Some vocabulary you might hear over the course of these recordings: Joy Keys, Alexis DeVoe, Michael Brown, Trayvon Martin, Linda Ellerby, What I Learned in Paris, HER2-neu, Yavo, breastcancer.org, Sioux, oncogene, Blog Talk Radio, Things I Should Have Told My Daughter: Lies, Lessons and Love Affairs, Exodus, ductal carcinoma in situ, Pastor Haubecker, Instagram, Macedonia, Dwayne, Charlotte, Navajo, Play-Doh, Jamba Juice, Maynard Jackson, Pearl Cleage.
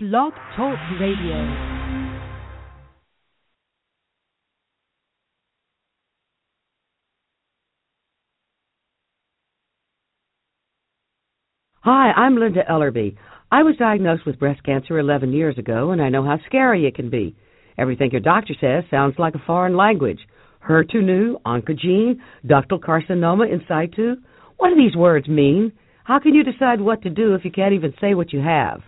Blog Talk Radio. Hi, I'm Linda Ellerby. I was diagnosed with breast cancer 11 years ago, and I know how scary it can be. Everything your doctor says sounds like a foreign language. HER2-neu, oncogene, ductal carcinoma in situ. What do these words mean? How can you decide what to do if you can't even say what you have?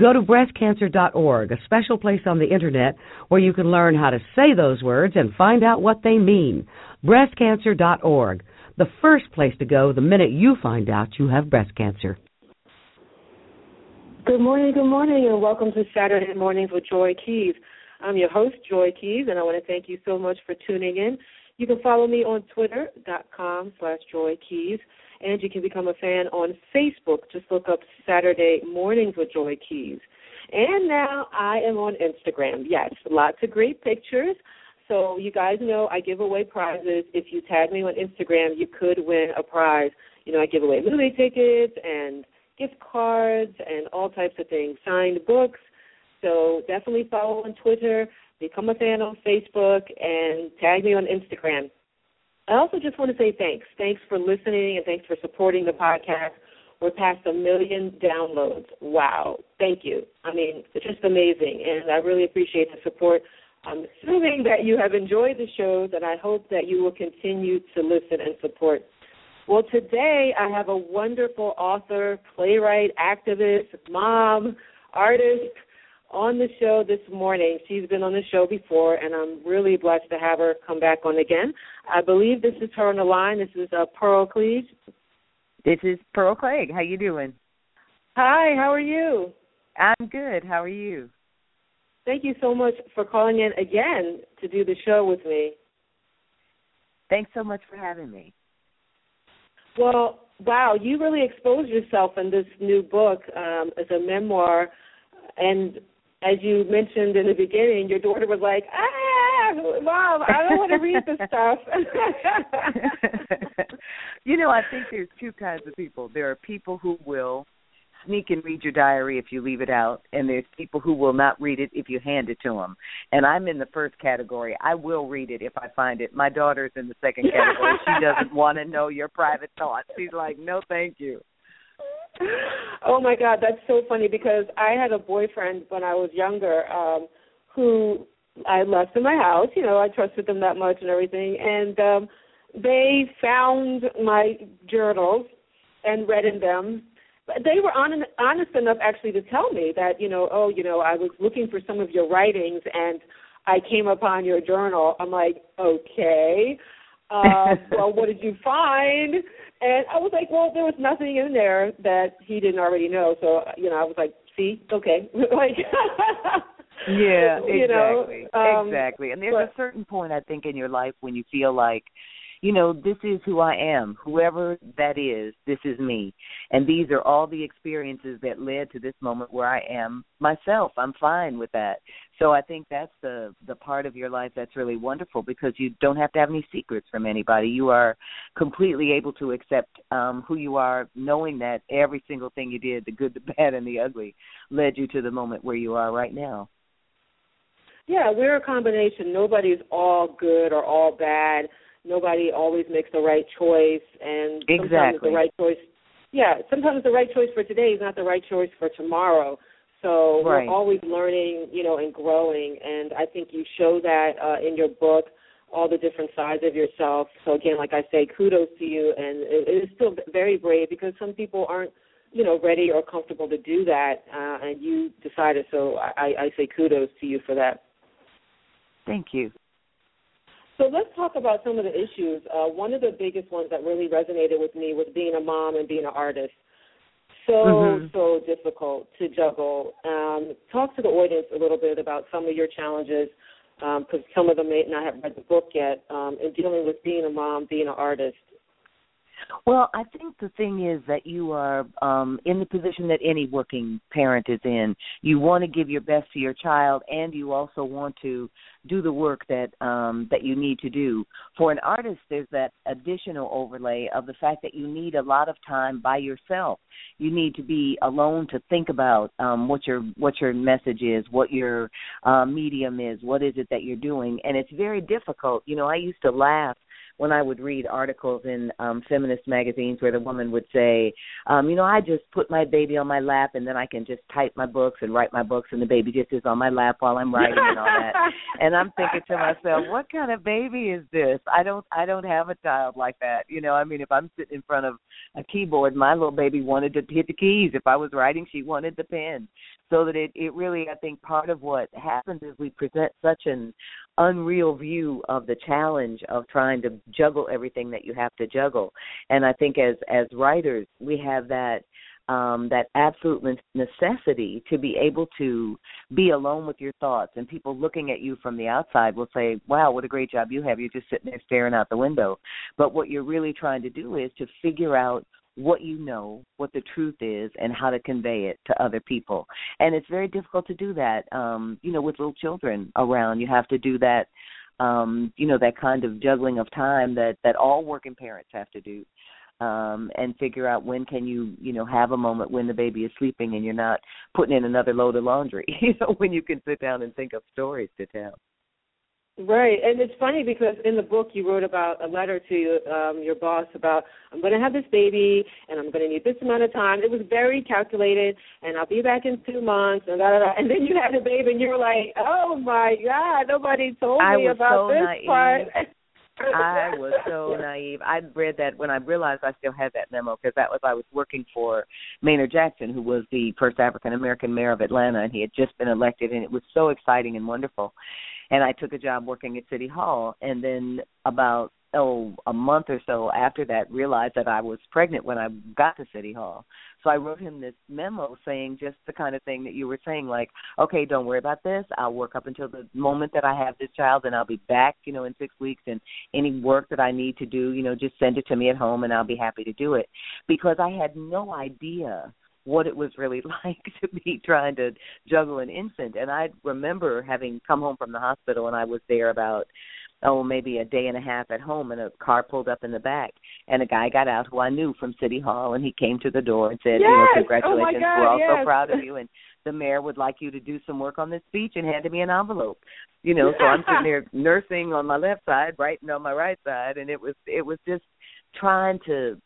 Go to breastcancer.org, a special place on the Internet where you can learn how to say those words and find out what they mean. Breastcancer.org, the first place to go the minute you find out you have breast cancer. Good morning, and welcome to Saturday Mornings with Joy Keys. I'm your host, Joy Keys, and I want to thank you so much for tuning in. You can follow me on twitter.com/Joy Keys, and you can become a fan on Facebook. Just look up Saturday Mornings with Joy Keys. And now I am on Instagram. Yes, lots of great pictures. So you guys know I give away prizes. If you tag me on Instagram, you could win a prize. You know, I give away movie tickets and gift cards and all types of things, signed books. So definitely follow on Twitter, become a fan on Facebook, and tag me on Instagram. I also just want to say thanks. Thanks for listening and thanks for supporting the podcast. We're past 1 million downloads. Wow. Thank you. I mean, it's just amazing, and I really appreciate the support. I'm assuming that you have enjoyed the shows, and I hope that you will continue to listen and support. Well, today I have a wonderful author, playwright, activist, mom, artist on the show this morning. She's been on the show before, and I'm really blessed to have her come back on again. I believe this is her on the line. This is Pearl Cleage. This is Pearl Cleage. How you doing? Hi, how are you? I'm good. How are you? Thank you so much for calling in again to do the show with me. Thanks so much for having me. Well, wow, you really exposed yourself in this new book as a memoir. And as you mentioned in the beginning, your daughter was like, Mom, I don't want to read this stuff. You know, I think there's two kinds of people. There are people who will sneak and read your diary if you leave it out, and there's people who will not read it if you hand it to them. And I'm in the first category. I will read it if I find it. My daughter's in the second category. She doesn't want to know your private thoughts. She's like, no, thank you. Oh, my God, that's so funny, because I had a boyfriend when I was younger who I left in my house. You know, I trusted them that much and everything. And they found my journals and read in them. They were honest enough, actually, to tell me that, you know, oh, you know, I was looking for some of your writings and I came upon your journal. I'm like, okay, well, what did you find? And I was like, well, there was nothing in there that he didn't already know. So, you know, I was like, see, okay. Like, yeah, exactly, you know, exactly. And there's a certain point, I think, in your life when you feel like, you know, this is who I am. Whoever that is, this is me. And these are all the experiences that led to this moment where I am myself. I'm fine with that. So I think that's the part of your life that's really wonderful, because you don't have to have any secrets from anybody. You are completely able to accept who you are, knowing that every single thing you did, the good, the bad, and the ugly, led you to the moment where you are right now. Yeah, we're a combination. Nobody's all good or all bad. Nobody always makes the right choice, and sometimes the right choice, sometimes the right choice for today is not the right choice for tomorrow. So right. We're always learning, you know, and growing, and I think you show that in your book, all the different sides of yourself. So again, like I say, kudos to you, and it is still very brave, because some people aren't, you know, ready or comfortable to do that, and you decided. So I say kudos to you for that. Thank you. So let's talk about some of the issues. One of the biggest ones that really resonated with me was being a mom and being an artist. So difficult to juggle. Talk to the audience a little bit about some of your challenges, because some of them may not have read the book yet, in dealing with being a mom, being an artist. Well, I think the thing is that you are in the position that any working parent is in. You want to give your best to your child, and you also want to do the work that that you need to do. For an artist, there's that additional overlay of the fact that you need a lot of time by yourself. You need to be alone to think about what your message is, what your medium is, what is it that you're doing, and it's very difficult. You know, I used to laugh when I would read articles in feminist magazines where the woman would say, I just put my baby on my lap and then I can just type my books and write my books and the baby just is on my lap while I'm writing and all that. And I'm thinking to myself, what kind of baby is this? I don't have a child like that. You know, I mean, if I'm sitting in front of a keyboard, my little baby wanted to hit the keys. If I was writing, she wanted the pen. So that it really, I think, part of what happens is we present such an unreal view of the challenge of trying to juggle everything that you have to juggle. And I think as writers, we have that absolute necessity to be able to be alone with your thoughts. And people looking at you from the outside will say, wow, what a great job you have. You're just sitting there staring out the window. But what you're really trying to do is to figure out what you know, what the truth is, and how to convey it to other people. And it's very difficult to do that, with little children around. You have to do that, that kind of juggling of time that all working parents have to do and figure out when can you, have a moment when the baby is sleeping and you're not putting in another load of laundry, when you can sit down and think of stories to tell. Right, and it's funny because in the book you wrote about a letter to your boss about, I'm going to have this baby and I'm going to need this amount of time. It was very calculated, and I'll be back in 2 months, and and then you had the baby, and you were like, oh, my God, nobody told me about this part. I was so naive. I read that when I realized I still had that memo because I was working for Maynard Jackson, who was the first African-American mayor of Atlanta, and he had just been elected, and it was so exciting and wonderful. And I took a job working at City Hall, and then about a month or so after that, realized that I was pregnant when I got to City Hall. So I wrote him this memo saying just the kind of thing that you were saying, like, okay, don't worry about this. I'll work up until the moment that I have this child, and I'll be back, in 6 weeks, and any work that I need to do, just send it to me at home, and I'll be happy to do it. Because I had no idea what it was really like to be trying to juggle an infant. And I remember having come home from the hospital, and I was there about, maybe a day and a half at home, and a car pulled up in the back, and a guy got out who I knew from City Hall, and he came to the door and said, yes! Congratulations, oh my God, we're all so proud of you, and the mayor would like you to do some work on this speech, and handed me an envelope. So I'm sitting there nursing on my left side, writing on my right side, and it was just trying to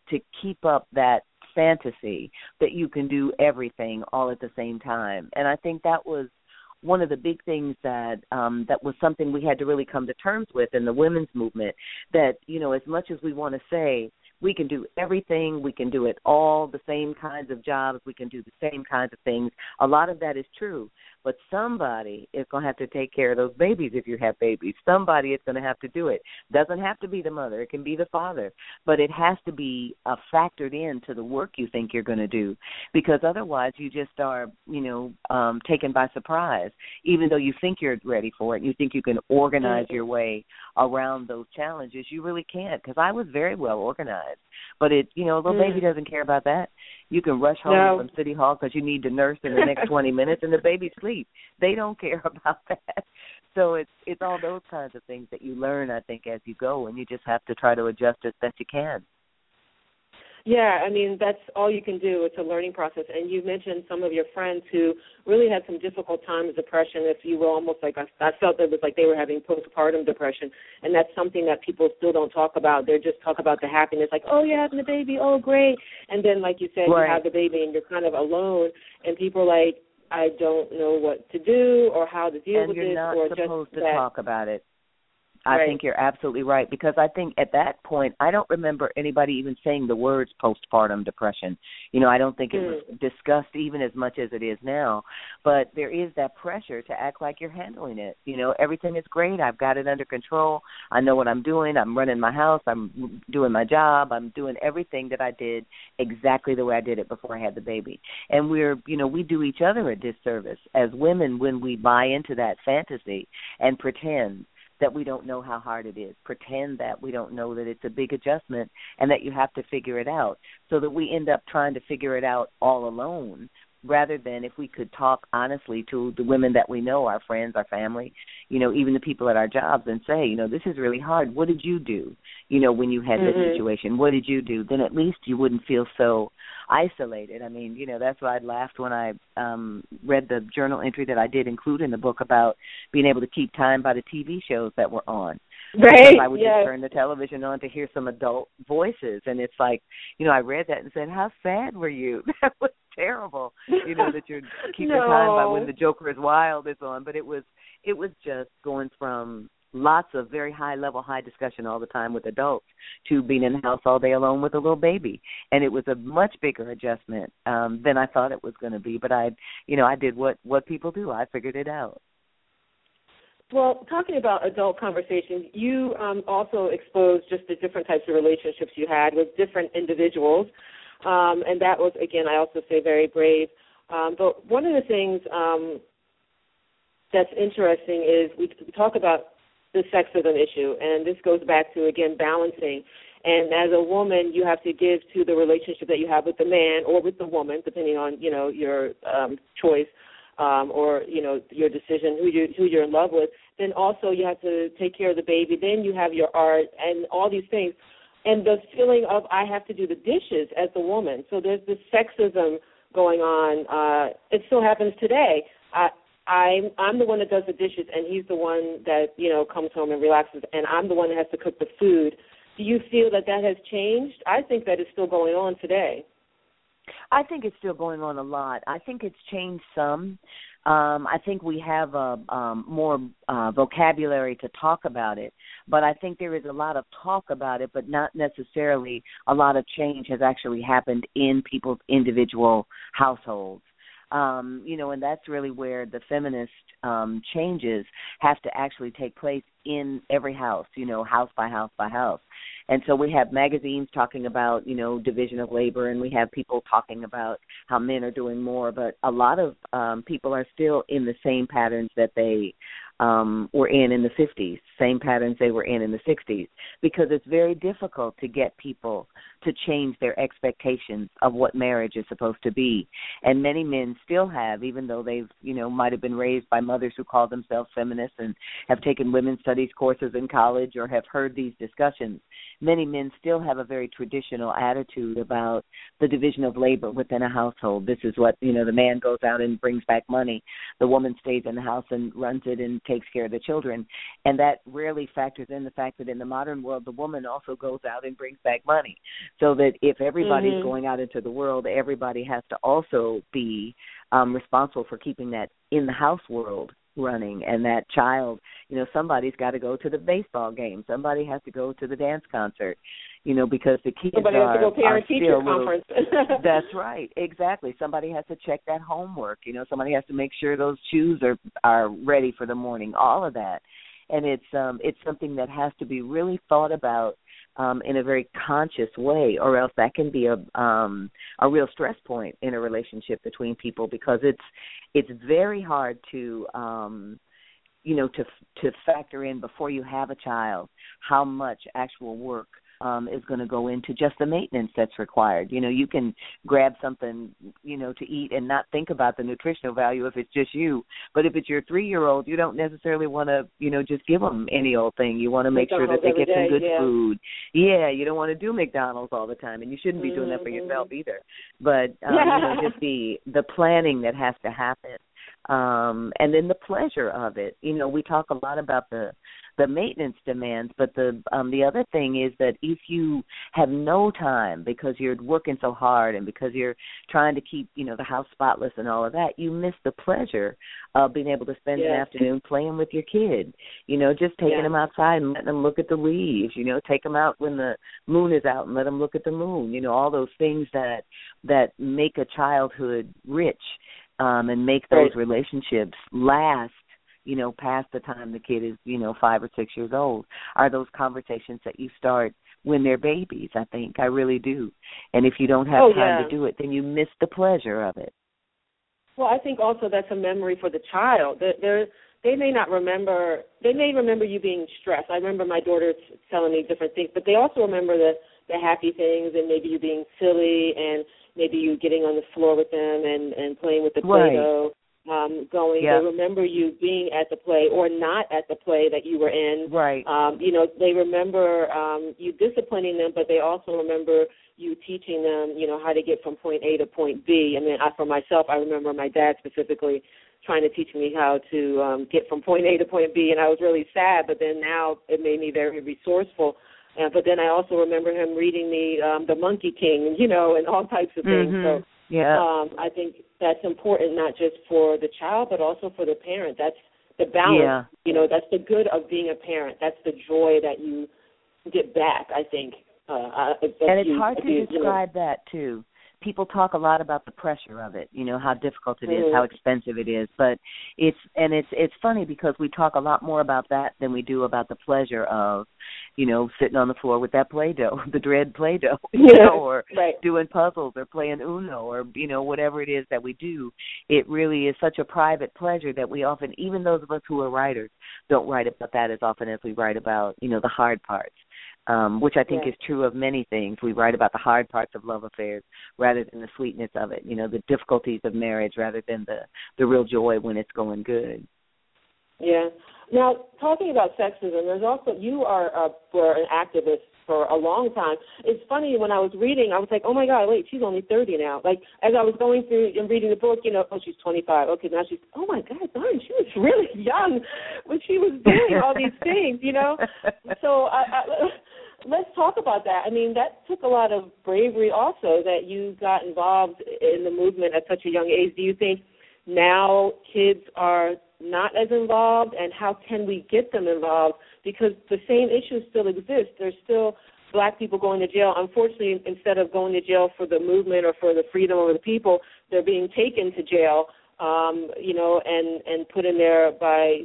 keep up that fantasy that you can do everything all at the same time. And I think that was one of the big things that was something we had to really come to terms with in the women's movement, that, as much as we want to say we can do everything, we can do it all, the same kinds of jobs, we can do the same kinds of things, a lot of that is true. But somebody is going to have to take care of those babies if you have babies. Somebody is going to have to do it. Doesn't have to be the mother. It can be the father. But it has to be factored into the work you think you're going to do, because otherwise you just are, taken by surprise, even though you think you're ready for it. You think you can organize your way around those challenges. You really can't, because I was very well organized. But, a little baby doesn't care about that. You can rush home from City Hall because you need to nurse in the next 20 minutes, and the baby sleeps. They don't care about that. So it's all those kinds of things that you learn, I think, as you go, and you just have to try to adjust as best you can. Yeah, I mean, that's all you can do. It's a learning process. And you mentioned some of your friends who really had some difficult times, depression, if you will, almost like I felt it was like they were having postpartum depression. And that's something that people still don't talk about. They just talk about the happiness, like, oh, you're having a baby, oh, great. And then, like you said, right. You have the baby and you're kind of alone. And people are like, I don't know what to do or how to deal with it. And you're not supposed to talk about it. I think you're absolutely right, because I think at that point, I don't remember anybody even saying the words postpartum depression. I don't think it was discussed even as much as it is now, but there is that pressure to act like you're handling it. Everything is great. I've got it under control. I know what I'm doing. I'm running my house. I'm doing my job. I'm doing everything that I did exactly the way I did it before I had the baby. And we're, we do each other a disservice as women when we buy into that fantasy and pretend that we don't know how hard it is, pretend that we don't know that it's a big adjustment and that you have to figure it out, so that we end up trying to figure it out all alone, rather than if we could talk honestly to the women that we know, our friends, our family, you know, even the people at our jobs, and say, you know, this is really hard. What did you do, you know, when you had this situation? What did you do? Then at least you wouldn't feel so isolated. I mean, you know, that's why I laughed when I read the journal entry that I did include in the book about being able to keep time by the TV shows that were on. Right. So I would just turn the television on to hear some adult voices. And it's like, you know, I read that and said, how sad were you? That was terrible, you know, that you're keeping time by when the Joker is Wild is on. But it was just going from lots of very high-level, high discussion all the time with adults to being in the house all day alone with a little baby. And it was a much bigger adjustment than I thought it was going to be. But I, you know, I did what people do. I figured it out. Well, talking about adult conversations, you also exposed just the different types of relationships you had with different individuals. And that was, again, I also say very brave. But one of the things that's interesting is we talk about the sexism issue, and this goes back to, again, balancing. And as a woman, you have to give to the relationship that you have with the man or with the woman, depending on, you know, your choice. Or, you know, your decision, who you're in love with, then also you have to take care of the baby. Then you have your art and all these things. And the feeling of I have to do the dishes as the woman. So there's this sexism going on. It still happens today. I'm the one that does the dishes, and he's the one that, you know, comes home and relaxes, and I'm the one that has to cook the food. Do you feel that has changed? I think that is still going on today. I think it's still going on a lot. I think it's changed some. I think we have a more vocabulary to talk about it, but I think there is a lot of talk about it, but not necessarily a lot of change has actually happened in people's individual households. You know, and that's really where the feminist changes have to actually take place in every house, you know, house by house by house. And so we have magazines talking about, you know, division of labor, and we have people talking about how men are doing more. But a lot of people are still in the same patterns that they were in the 50s, same patterns they were in the 60s, because it's very difficult to get people to change their expectations of what marriage is supposed to be. And many men still have, even though they've, you know, might have been raised by mothers who call themselves feminists and have taken women's studies courses in college or have heard these discussions, many men still have a very traditional attitude about the division of labor within a household. This is what, you know, the man goes out and brings back money. The woman stays in the house and runs it and takes care of the children. And that rarely factors in the fact that in the modern world, the woman also goes out and brings back money. So that if everybody's going out into the world, everybody has to also be responsible for keeping that in the house world running. And that child, you know, somebody's got to go to the baseball game. Somebody has to go to the dance concert, you know, because the kids are still little. That's right. Exactly. Somebody has to check that homework. You know, somebody has to make sure those shoes are ready for the morning, all of that. And it's something that has to be really thought about in a very conscious way, or else that can be a real stress point in a relationship between people, because it's very hard to you know, to factor in before you have a child how much actual work is going to go into just the maintenance that's required. You know, you can grab something, you know, to eat and not think about the nutritional value if it's just you. But if it's your 3-year-old, you don't necessarily want to, you know, just give them any old thing. You want to make sure that they get some good food. Yeah, you don't want to do McDonald's all the time, and you shouldn't be doing that for yourself either. But you know, just the planning that has to happen. And then the pleasure of it. You know, we talk a lot about the maintenance demands, but the other thing is that if you have no time because you're working so hard and because you're trying to keep, you know, the house spotless and all of that, you miss the pleasure of being able to spend an afternoon playing with your kid. You know, just taking them outside and letting them look at the leaves. You know, take them out when the moon is out and let them look at the moon. You know, all those things that make a childhood rich. And make those relationships last, you know, past the time the kid is, you know, 5 or 6 years old, are those conversations that you start when they're babies, I think. I really do. And if you don't have time to do it, then you miss the pleasure of it. Well, I think also that's a memory for the child. There, they may not remember, they may remember you being stressed. I remember my daughter telling me different things, but they also remember the happy things and maybe you being silly and maybe you getting on the floor with them and playing with the Play-Doh. They remember you being at the play or not at the play that you were in. Right. You know, they remember you disciplining them, but they also remember you teaching them, you know, how to get from point A to point B. I mean, for myself, I remember my dad specifically trying to teach me how to get from point A to point B, and I was really sad, but then now it made me very resourceful. But then I also remember him reading me The Monkey King, you know, and all types of things. Mm-hmm. So. Yeah, I think that's important not just for the child but also for the parent. That's the balance. Yeah. You know, that's the good of being a parent. That's the joy that you get back, I think. And it's hard to describe that, too. People talk a lot about the pressure of it, you know, how difficult it is, how expensive it is. But it's funny because we talk a lot more about that than we do about the pleasure of, you know, sitting on the floor with that Play-Doh, the dread Play-Doh, you know, or doing puzzles or playing Uno or, you know, whatever it is that we do. It really is such a private pleasure that we often, even those of us who are writers, don't write about that as often as we write about, you know, the hard parts. Which I think is true of many things. We write about the hard parts of love affairs rather than the sweetness of it, you know, the difficulties of marriage rather than the real joy when it's going good. Yeah. Now, talking about sexism, there's also, you were an activist for a long time. It's funny, when I was reading, I was like, oh, my God, wait, she's only 30 now. Like, as I was going through and reading the book, you know, oh, she's 25. Okay, now she's, oh, my God, darn, she was really young when she was doing all these things, you know. So let's talk about that. I mean, that took a lot of bravery also that you got involved in the movement at such a young age. Do you think now kids are not as involved, and how can we get them involved? Because the same issues still exist. There's still black people going to jail. Unfortunately, instead of going to jail for the movement or for the freedom of the people, they're being taken to jail, you know, and put in there by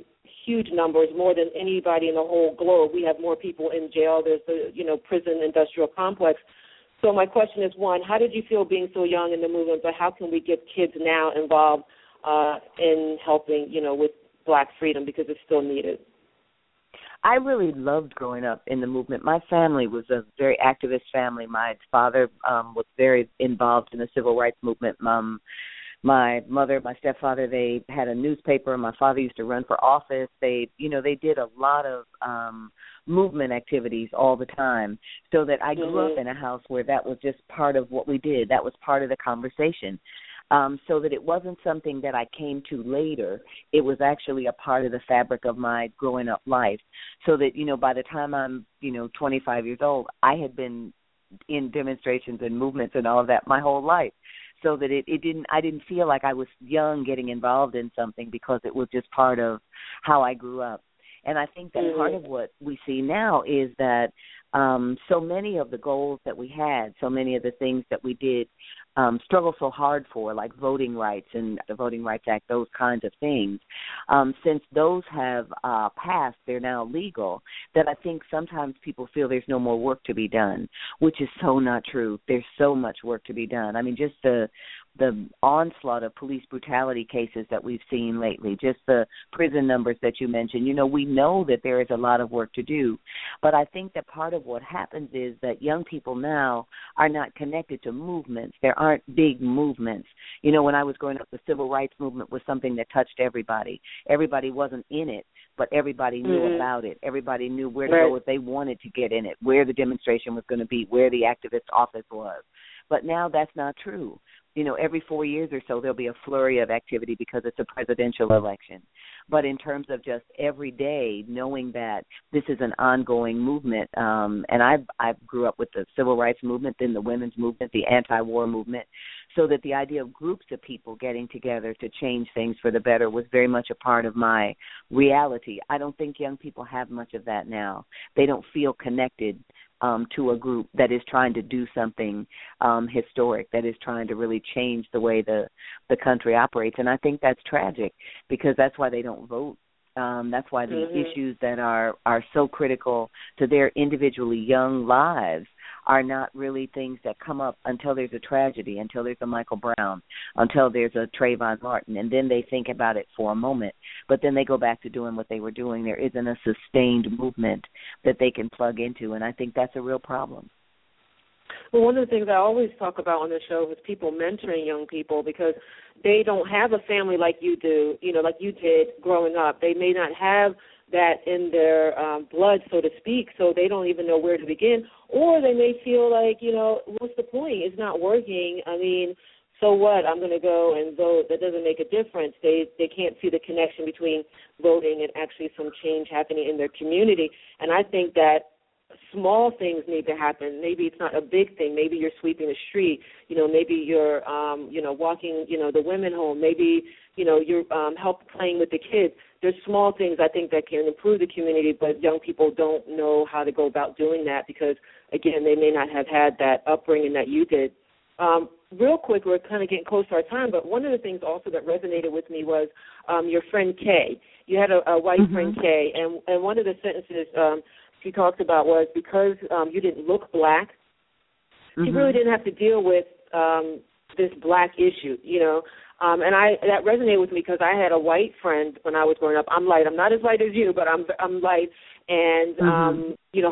huge numbers, more than anybody in the whole globe. We have more people in jail. There's the, you know, prison industrial complex. So my question is, one, how did you feel being so young in the movement, but how can we get kids now involved in helping, you know, with black freedom because it's still needed? I really loved growing up in the movement. My family was a very activist family. My father was very involved in the civil rights movement. My mother, my stepfather, they had a newspaper. My father used to run for office. They did a lot of movement activities all the time, so that I grew up in a house where that was just part of what we did. That was part of the conversation. So that it wasn't something that I came to later. It was actually a part of the fabric of my growing up life. So that, you know, by the time I'm, you know, 25 years old, I had been in demonstrations and movements and all of that my whole life. So that I didn't feel like I was young getting involved in something because it was just part of how I grew up. And I think that part of what we see now is that so many of the goals that we had, so many of the things that we did struggle so hard for, like voting rights and the Voting Rights Act, those kinds of things, since those have passed, they're now legal, that I think sometimes people feel there's no more work to be done, which is so not true. There's so much work to be done. I mean, just the onslaught of police brutality cases that we've seen lately, just the prison numbers that you mentioned, you know, we know that there is a lot of work to do. But I think that part of what happens is that young people now are not connected to movements. There aren't big movements. You know, when I was growing up, the civil rights movement was something that touched everybody. Everybody wasn't in it, but everybody knew about it. Everybody knew where to go if they wanted to get in it, where the demonstration was going to be, where the activist office was. But now that's not true. You know, every 4 years or so there'll be a flurry of activity because it's a presidential election. But in terms of just every day, knowing that this is an ongoing movement, and I grew up with the civil rights movement, then the women's movement, the anti-war movement, so that the idea of groups of people getting together to change things for the better was very much a part of my reality. I don't think young people have much of that now. They don't feel connected to a group that is trying to do something historic, that is trying to really change the way the country operates. And I think that's tragic because that's why they don't vote. That's why the issues that are so critical to their individually young lives are not really things that come up until there's a tragedy, until there's a Michael Brown, until there's a Trayvon Martin, and then they think about it for a moment, but then they go back to doing what they were doing. There isn't a sustained movement that they can plug into, and I think that's a real problem. Well, one of the things I always talk about on the show is people mentoring young people, because they don't have a family like you do, you know, like you did growing up. They may not have that in their blood, so to speak, so they don't even know where to begin. Or they may feel like, you know, what's the point? It's not working. I mean, so what? I'm going to go and vote. That doesn't make a difference. They can't see the connection between voting and actually some change happening in their community. And I think that small things need to happen. Maybe it's not a big thing. Maybe you're sweeping the street. You know, maybe you're, walking, the women home. Maybe, you're playing with the kids. There's small things I think that can improve the community, but young people don't know how to go about doing that because, again, they may not have had that upbringing that you did. Real quick, we're kind of getting close to our time, but one of the things also that resonated with me was your friend Kay. You had a white friend Kay, and one of the sentences she talked about was because you didn't look black, you really didn't have to deal with this black issue, and that resonated with me because I had a white friend when I was growing up. I'm light. I'm not as light as you, but I'm light. And,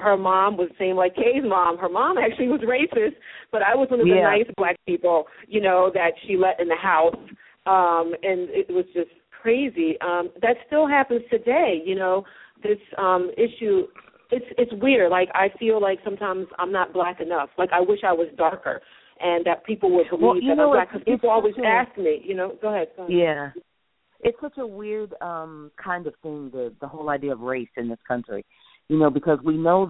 her mom was the same like Kay's mom. Her mom actually was racist, but I was one of the nice black people, that she let in the house. And it was just crazy. That still happens today, this issue. It's weird. Like, I feel like sometimes I'm not black enough. Like, I wish I was darker and that people would believe that I'm black, because people always ask me, Go ahead. Yeah. It's such a weird kind of thing, the whole idea of race in this country, because we know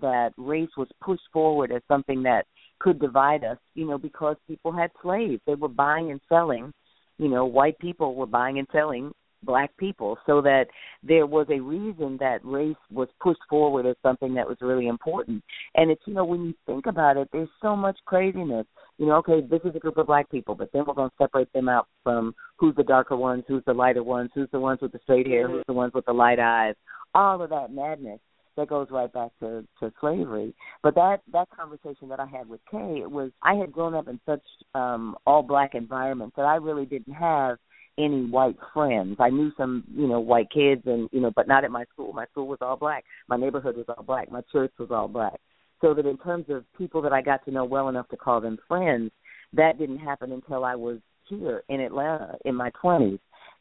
that race was pushed forward as something that could divide us, because people had slaves. They were buying and selling, white people were buying and selling black people, so that there was a reason that race was pushed forward as something that was really important. And it's, when you think about it, there's so much craziness. Okay, this is a group of black people, but then we're going to separate them out from who's the darker ones, who's the lighter ones, who's the ones with the straight hair, who's the ones with the light eyes, all of that madness that goes right back to slavery. But that conversation that I had with Kay, it was, I had grown up in such all-black environments that I really didn't have any white friends. I knew some, white kids, and but not at my school. My school was all black. My neighborhood was all black. My church was all black. So that in terms of people that I got to know well enough to call them friends, that didn't happen until I was here in Atlanta in my 20s.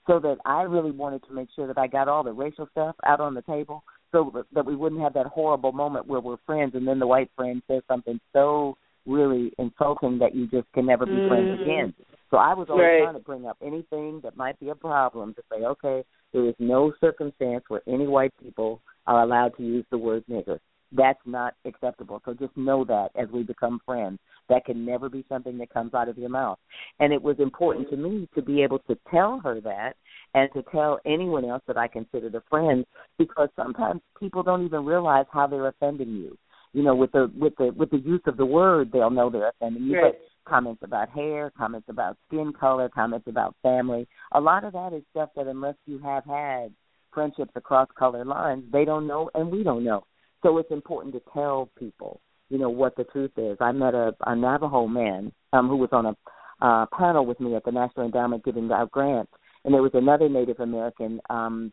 So that I really wanted to make sure that I got all the racial stuff out on the table so that we wouldn't have that horrible moment where we're friends and then the white friend says something so really insulting that you just can never be friends again. So I was always trying to bring up anything that might be a problem to say, okay, there is no circumstance where any white people are allowed to use the word nigger. That's not acceptable. So just know that as we become friends, that can never be something that comes out of your mouth. And it was important to me to be able to tell her that and to tell anyone else that I considered a friend, because sometimes people don't even realize how they're offending you. With the use of the word, they'll know they're offending you. But comments about hair, comments about skin color, comments about family, a lot of that is stuff that unless you have had friendships across color lines, they don't know and we don't know. So it's important to tell people, what the truth is. I met a Navajo man who was on a panel with me at the National Endowment giving out grants, and there was another Native American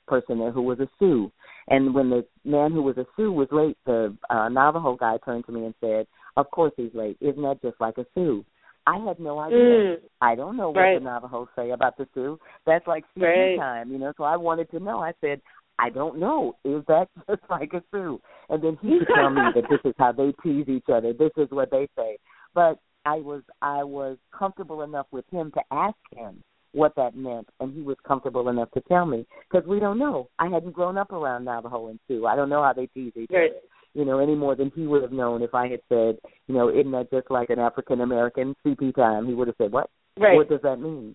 person there who was a Sioux. And when the man who was a Sioux was late, the Navajo guy turned to me and said, "Of course he's late. Isn't that just like a Sioux?" I had no idea. I don't know what the Navajo say about the Sioux. That's like speaking time, So I wanted to know. I said, "I don't know. Is that just like a Sioux?" And then he could tell me that this is how they tease each other. This is what they say. But I was comfortable enough with him to ask him what that meant, and he was comfortable enough to tell me, because we don't know. I hadn't grown up around Navajo and Sioux. I don't know how they tease each other, any more than he would have known if I had said, isn't that just like an African-American CP time? He would have said, what? What does that mean?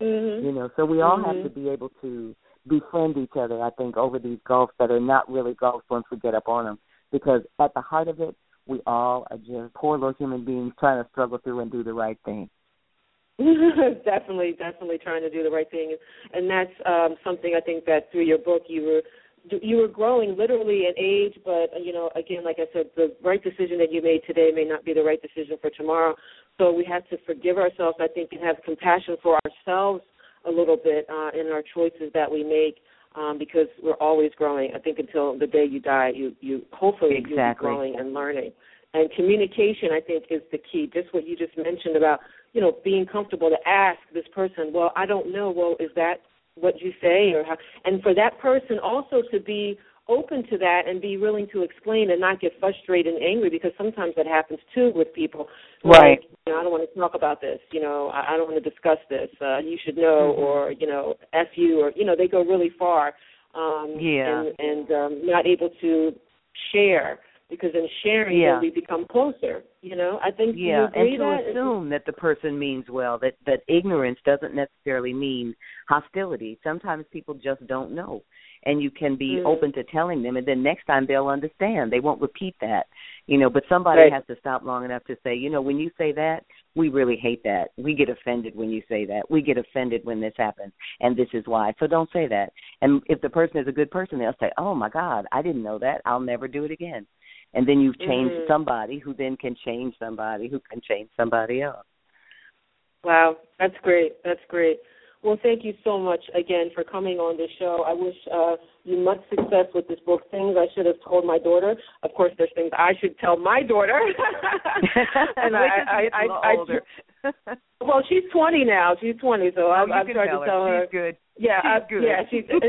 So we all have to be able to befriend each other, I think, over these gulfs that are not really gulfs once we get up on them, because at the heart of it, we all are just poor little human beings trying to struggle through and do the right thing. definitely trying to do the right thing. And that's something I think that through your book you were you were growing literally in age, but, you know, again, like I said, the right decision that you made today may not be the right decision for tomorrow. So we have to forgive ourselves, I think, and have compassion for ourselves a little bit in our choices that we make because we're always growing. I think until the day you die, you hopefully exactly. You'll be growing and learning. And communication, I think, is the key. Just what you just mentioned about, you know, being comfortable to ask this person, well, I don't know, well, is that what you say? Or how? And for that person also to be open to that and be willing to explain and not get frustrated and angry, because sometimes that happens, too, with people. Right. Like, you know, I don't want to talk about this. You know, I don't want to discuss this. You should know, or, you know, F you, or, you know, they go really far. And not able to share. Because in sharing, we become closer, you know. I think assume that the person means well, that ignorance doesn't necessarily mean hostility. Sometimes people just don't know, and you can be open to telling them, and then next time they'll understand. They won't repeat that, you know, but somebody has to stop long enough to say, you know, when you say that, we really hate that. We get offended when you say that. We get offended when this happens, and this is why. So don't say that. And if the person is a good person, they'll say, oh, my God, I didn't know that. I'll never do it again. And then you've changed somebody who then can change somebody who can change somebody else. Wow, that's great. That's great. Well, thank you so much again for coming on this show. I wish you much success with this book, Things I Should Have Told My Daughter. Of course, there's things I should tell my daughter. And I older. Well, she's 20 now. She's 20, so I've started to tell her. She's good. Yeah, she's good.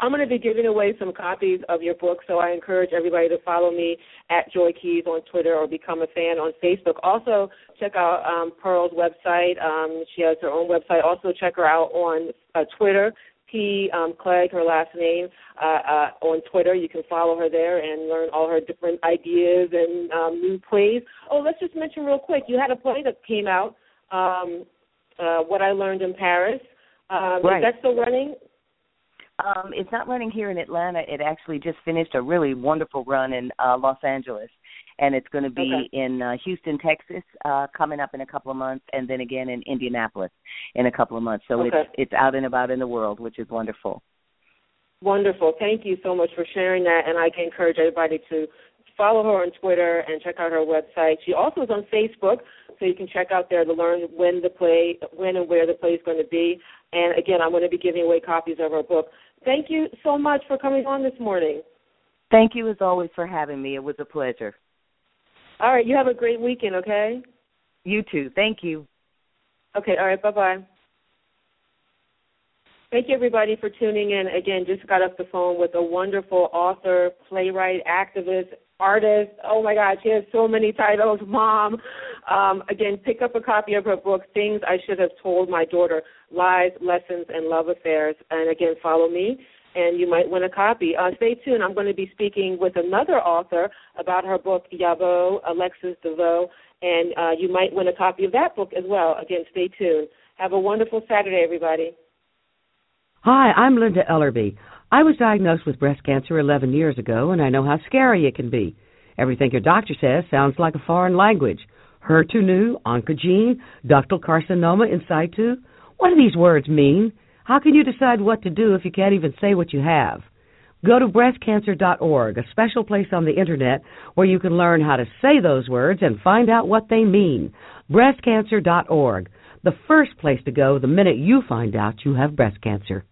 I'm going to be giving away some copies of your book, so I encourage everybody to follow me at Joy Keys on Twitter or become a fan on Facebook. Also, check out Pearl's website. She has her own website. Also, check her out on Twitter, P. Clegg, her last name, on Twitter. You can follow her there and learn all her different ideas and new plays. Oh, let's just mention real quick, you had a play that came out, What I Learned in Paris. Is that still running? It's not running here in Atlanta. It actually just finished a really wonderful run in Los Angeles, and it's going to be in Houston, Texas, coming up in a couple of months, and then again in Indianapolis in a couple of months. So it's out and about in the world, which is wonderful. Wonderful. Thank you so much for sharing that, and I can encourage everybody to follow her on Twitter and check out her website. She also is on Facebook, so you can check out there to learn when and where the play is going to be. And, again, I'm going to be giving away copies of her book. Thank you so much for coming on this morning. Thank you, as always, for having me. It was a pleasure. All right. You have a great weekend, okay? You too. Thank you. Okay. All right. Bye-bye. Thank you, everybody, for tuning in. Again, just got off the phone with a wonderful author, playwright, activist, artist. Oh, my God, she has so many titles, mom. Again, pick up a copy of her book, Things I Should Have Told My Daughter, Lies, Lessons, and Love Affairs. And, again, follow me, and you might win a copy. Stay tuned. I'm going to be speaking with another author about her book, Yavo, Alexis DeVoe, and you might win a copy of that book as well. Again, stay tuned. Have a wonderful Saturday, everybody. Hi, I'm Linda Ellerby. I was diagnosed with breast cancer 11 years ago, and I know how scary it can be. Everything your doctor says sounds like a foreign language. HER2-neu, oncogene, ductal carcinoma in situ. What do these words mean? How can you decide what to do if you can't even say what you have? Go to breastcancer.org, a special place on the Internet where you can learn how to say those words and find out what they mean. Breastcancer.org, the first place to go the minute you find out you have breast cancer.